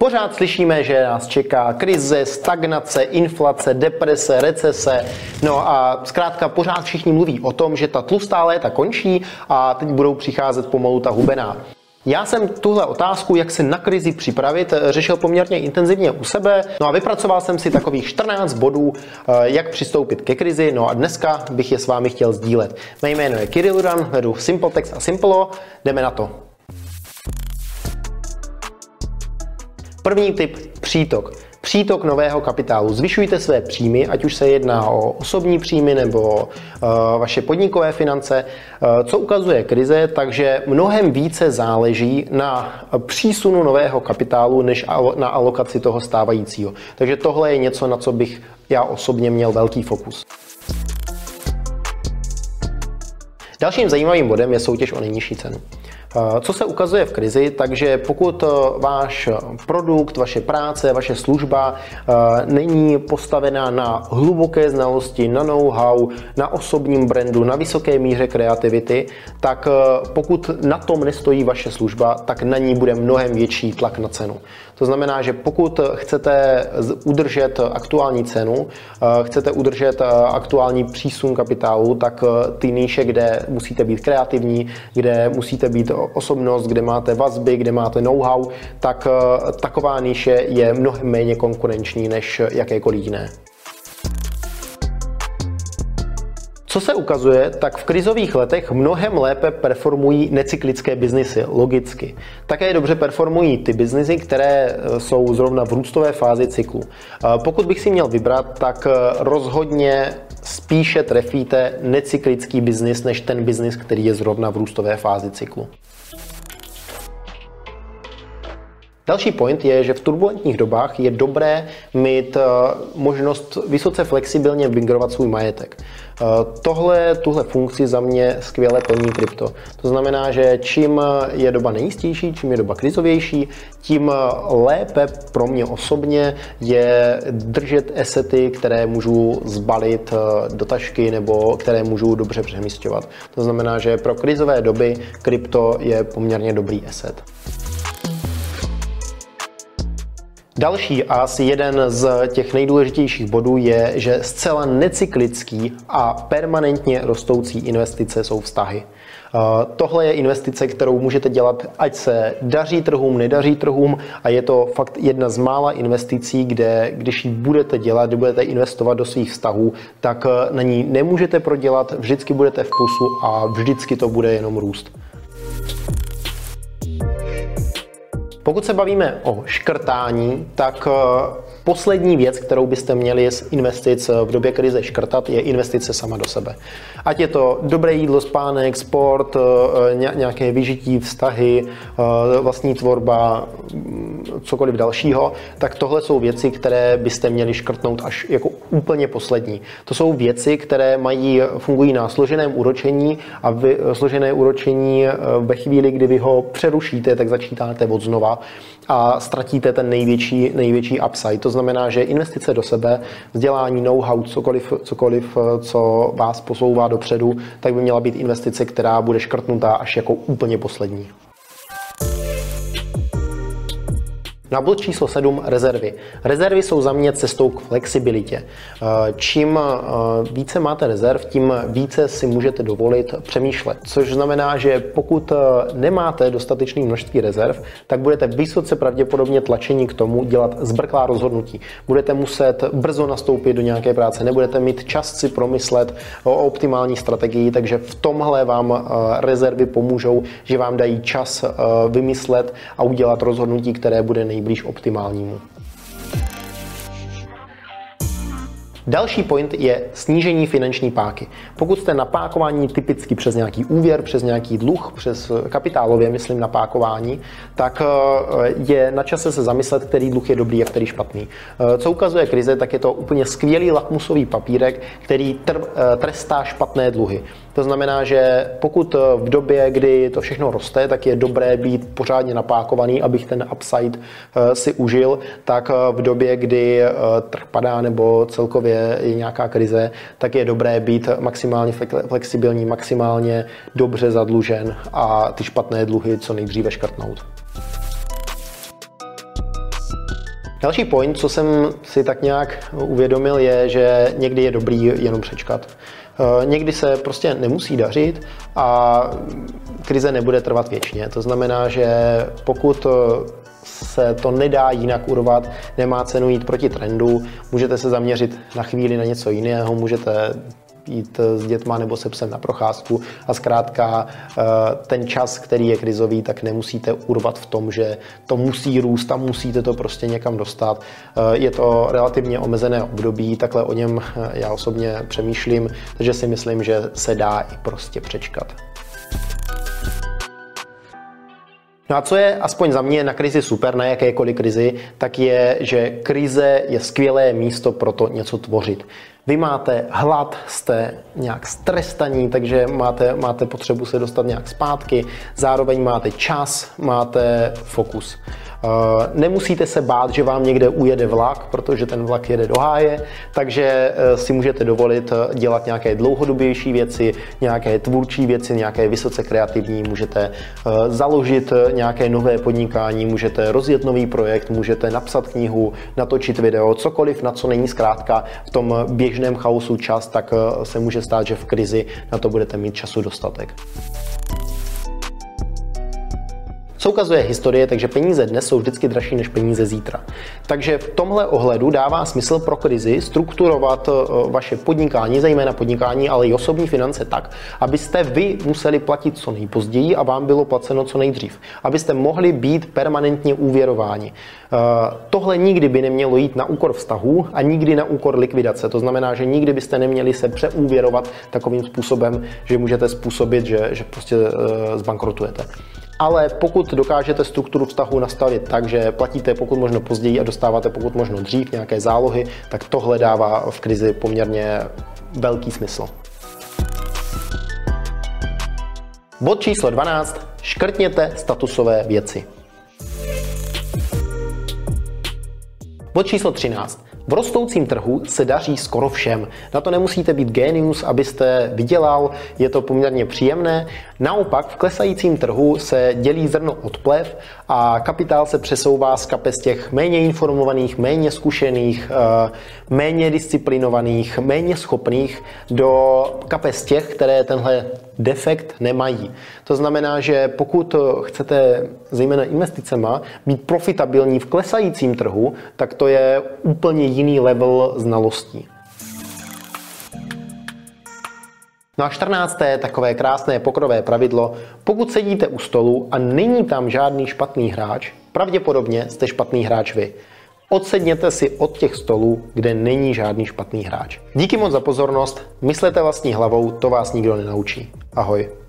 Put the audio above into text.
Pořád slyšíme, že nás čeká krize, stagnace, inflace, deprese, recese. No a zkrátka pořád všichni mluví o tom, že ta tlustá léta končí a teď budou přicházet pomalu ta hubená. Já jsem tuhle otázku, jak se na krizi připravit, řešil poměrně intenzivně u sebe. No a vypracoval jsem si takových 14 bodů, jak přistoupit ke krizi. No a dneska bych je s vámi chtěl sdílet. Mé jméno je Kirill Duran, vedu Simpletext a Simplo. Jdeme na to. První tip, přítok. Přítok nového kapitálu. Zvyšujte své příjmy, ať už se jedná o osobní příjmy nebo vaše podnikové finance. Co ukazuje krize, takže mnohem více záleží na přísunu nového kapitálu, než na alokaci toho stávajícího. Takže tohle je něco, na co bych já osobně měl velký fokus. Dalším zajímavým bodem je soutěž o nejnižší cenu. Co se ukazuje v krizi, takže pokud váš produkt, vaše práce, vaše služba není postavená na hluboké znalosti, na know-how, na osobním brandu, na vysoké míře kreativity, tak pokud na tom nestojí vaše služba, tak na ní bude mnohem větší tlak na cenu. To znamená, že pokud chcete udržet aktuální cenu, chcete udržet aktuální přísun kapitálu, tak ty níše, kde musíte být kreativní, kde musíte být osobnost, kde máte vazby, kde máte know-how, tak taková niše je mnohem méně konkurenční než jakékoliv jiné. Co se ukazuje, tak v krizových letech mnohem lépe performují necyklické biznisy, logicky. Také dobře performují ty biznisy, které jsou zrovna v růstové fázi cyklu. Pokud bych si měl vybrat, tak rozhodně spíše trefíte necyklický biznis, než ten biznis, který je zrovna v růstové fázi cyklu. Další point je, že v turbulentních dobách je dobré mít možnost vysoce flexibilně migrovat svůj majetek. Tuhle funkci za mě skvěle plní krypto. To znamená, že čím je doba nejistější, čím je doba krizovější, tím lépe pro mě osobně je držet asety, které můžu zbalit do tašky nebo které můžu dobře přemísťovat. To znamená, že pro krizové doby krypto je poměrně dobrý asset. Další a asi jeden z těch nejdůležitějších bodů je, že zcela necyklický a permanentně rostoucí investice jsou vztahy. Tohle je investice, kterou můžete dělat, ať se daří trhům, nedaří trhům, a je to fakt jedna z mála investicí, kde když ji budete dělat, kdy budete investovat do svých vztahů, tak na ní nemůžete prodělat, vždycky budete v plusu a vždycky to bude jenom růst. Pokud se bavíme o škrtání, tak poslední věc, kterou byste měli z investic v době krize škrtat, je investice sama do sebe. Ať je to dobré jídlo, spánek, sport, nějaké vyžití, vztahy, vlastní tvorba, cokoliv dalšího, tak tohle jsou věci, které byste měli škrtnout až jako úplně poslední. To jsou věci, které fungují na složeném úročení a složené úročení ve chvíli, kdy vy ho přerušíte, tak začítáte od znova a ztratíte ten největší upside. To znamená, že investice do sebe, vzdělání, know-how, cokoliv, co vás posouvá dopředu, tak by měla být investice, která bude škrtnutá až jako úplně poslední. Na bod číslo 7 rezervy. Rezervy jsou za mě cestou k flexibilitě. Čím více máte rezerv, tím více si můžete dovolit přemýšlet. Což znamená, že pokud nemáte dostatečné množství rezerv, tak budete vysoce pravděpodobně tlačeni k tomu dělat zbrklá rozhodnutí. Budete muset brzo nastoupit do nějaké práce, nebudete mít čas si promyslet o optimální strategii, takže v tomhle vám rezervy pomůžou, že vám dají čas vymyslet a udělat rozhodnutí, které bude nejblíž optimálnímu. Další point je snížení finanční páky. Pokud jste napákování typicky přes nějaký úvěr, přes nějaký dluh, přes kapitálově, myslím, napákování, tak je na čase se zamyslet, který dluh je dobrý a který špatný. Co ukazuje krize, tak je to úplně skvělý lakmusový papírek, který trestá špatné dluhy. To znamená, že pokud v době, kdy to všechno roste, tak je dobré být pořádně napákovaný, abych ten upside si užil, tak v době, kdy trh padá nebo celkově je nějaká krize, tak je dobré být maximálně flexibilní, maximálně dobře zadlužen a ty špatné dluhy co nejdříve škrtnout. Další point, co jsem si tak nějak uvědomil, je, že někdy je dobrý jenom přečkat. Někdy se prostě nemusí dařit a krize nebude trvat věčně. To znamená, že pokud se to nedá jinak urvat, nemá cenu jít proti trendu, můžete se zaměřit na chvíli na něco jiného, můžete jít s dětma nebo se psem na procházku a zkrátka ten čas, který je krizový, tak nemusíte urvat v tom, že to musí růst a musíte to prostě někam dostat. Je to relativně omezené období, takhle o něm já osobně přemýšlím, takže si myslím, že se dá i prostě přečkat. No a co je aspoň za mě na krizi super, na jakékoliv krizi, tak je, že krize je skvělé místo pro to něco tvořit. Vy máte hlad, jste nějak strestaní, takže máte potřebu se dostat nějak zpátky, zároveň máte čas, máte fokus. Nemusíte se bát, že vám někde ujede vlak, protože ten vlak jede do háje, takže si můžete dovolit dělat nějaké dlouhodobější věci, nějaké tvůrčí věci, nějaké vysoce kreativní, můžete založit nějaké nové podnikání, můžete rozjet nový projekt, můžete napsat knihu, natočit video, cokoliv, na co není zkrátka v tom běžném chaosu čas, tak se může stát, že v krizi na to budete mít času dostatek. Co ukazuje historie, takže peníze dnes jsou vždycky dražší než peníze zítra. Takže v tomhle ohledu dává smysl pro krizi strukturovat vaše podnikání, zejména podnikání, ale i osobní finance tak, abyste vy museli platit co nejpozději a vám bylo placeno co nejdřív. Abyste mohli být permanentně úvěrováni. Tohle nikdy by nemělo jít na úkor vztahů a nikdy na úkor likvidace. To znamená, že nikdy byste neměli se přeúvěrovat takovým způsobem, že můžete způsobit, že prostě zbankrotujete. Ale pokud dokážete strukturu vztahu nastavit tak, že platíte pokud možno později a dostáváte pokud možno dřív nějaké zálohy, tak tohle dává v krizi poměrně velký smysl. Bod číslo 12. Škrtněte statusové věci. Bod číslo 13. V rostoucím trhu se daří skoro všem. Na to nemusíte být génius, abyste vydělal, je to poměrně příjemné. Naopak v klesajícím trhu se dělí zrno od plev a kapitál se přesouvá z kapes těch méně informovaných, méně zkušených, méně disciplinovaných, méně schopných do kapes těch, které tenhle defekt nemají. To znamená, že pokud chcete zejména investicema být profitabilní v klesajícím trhu, tak to je úplně jiný level znalostí. No a 14. takové krásné pokrové pravidlo. Pokud sedíte u stolu a není tam žádný špatný hráč, pravděpodobně jste špatný hráč vy. Odsedněte si od těch stolů, kde není žádný špatný hráč. Díky moc za pozornost, myslete vlastní hlavou, to vás nikdo nenaučí. Ahoj.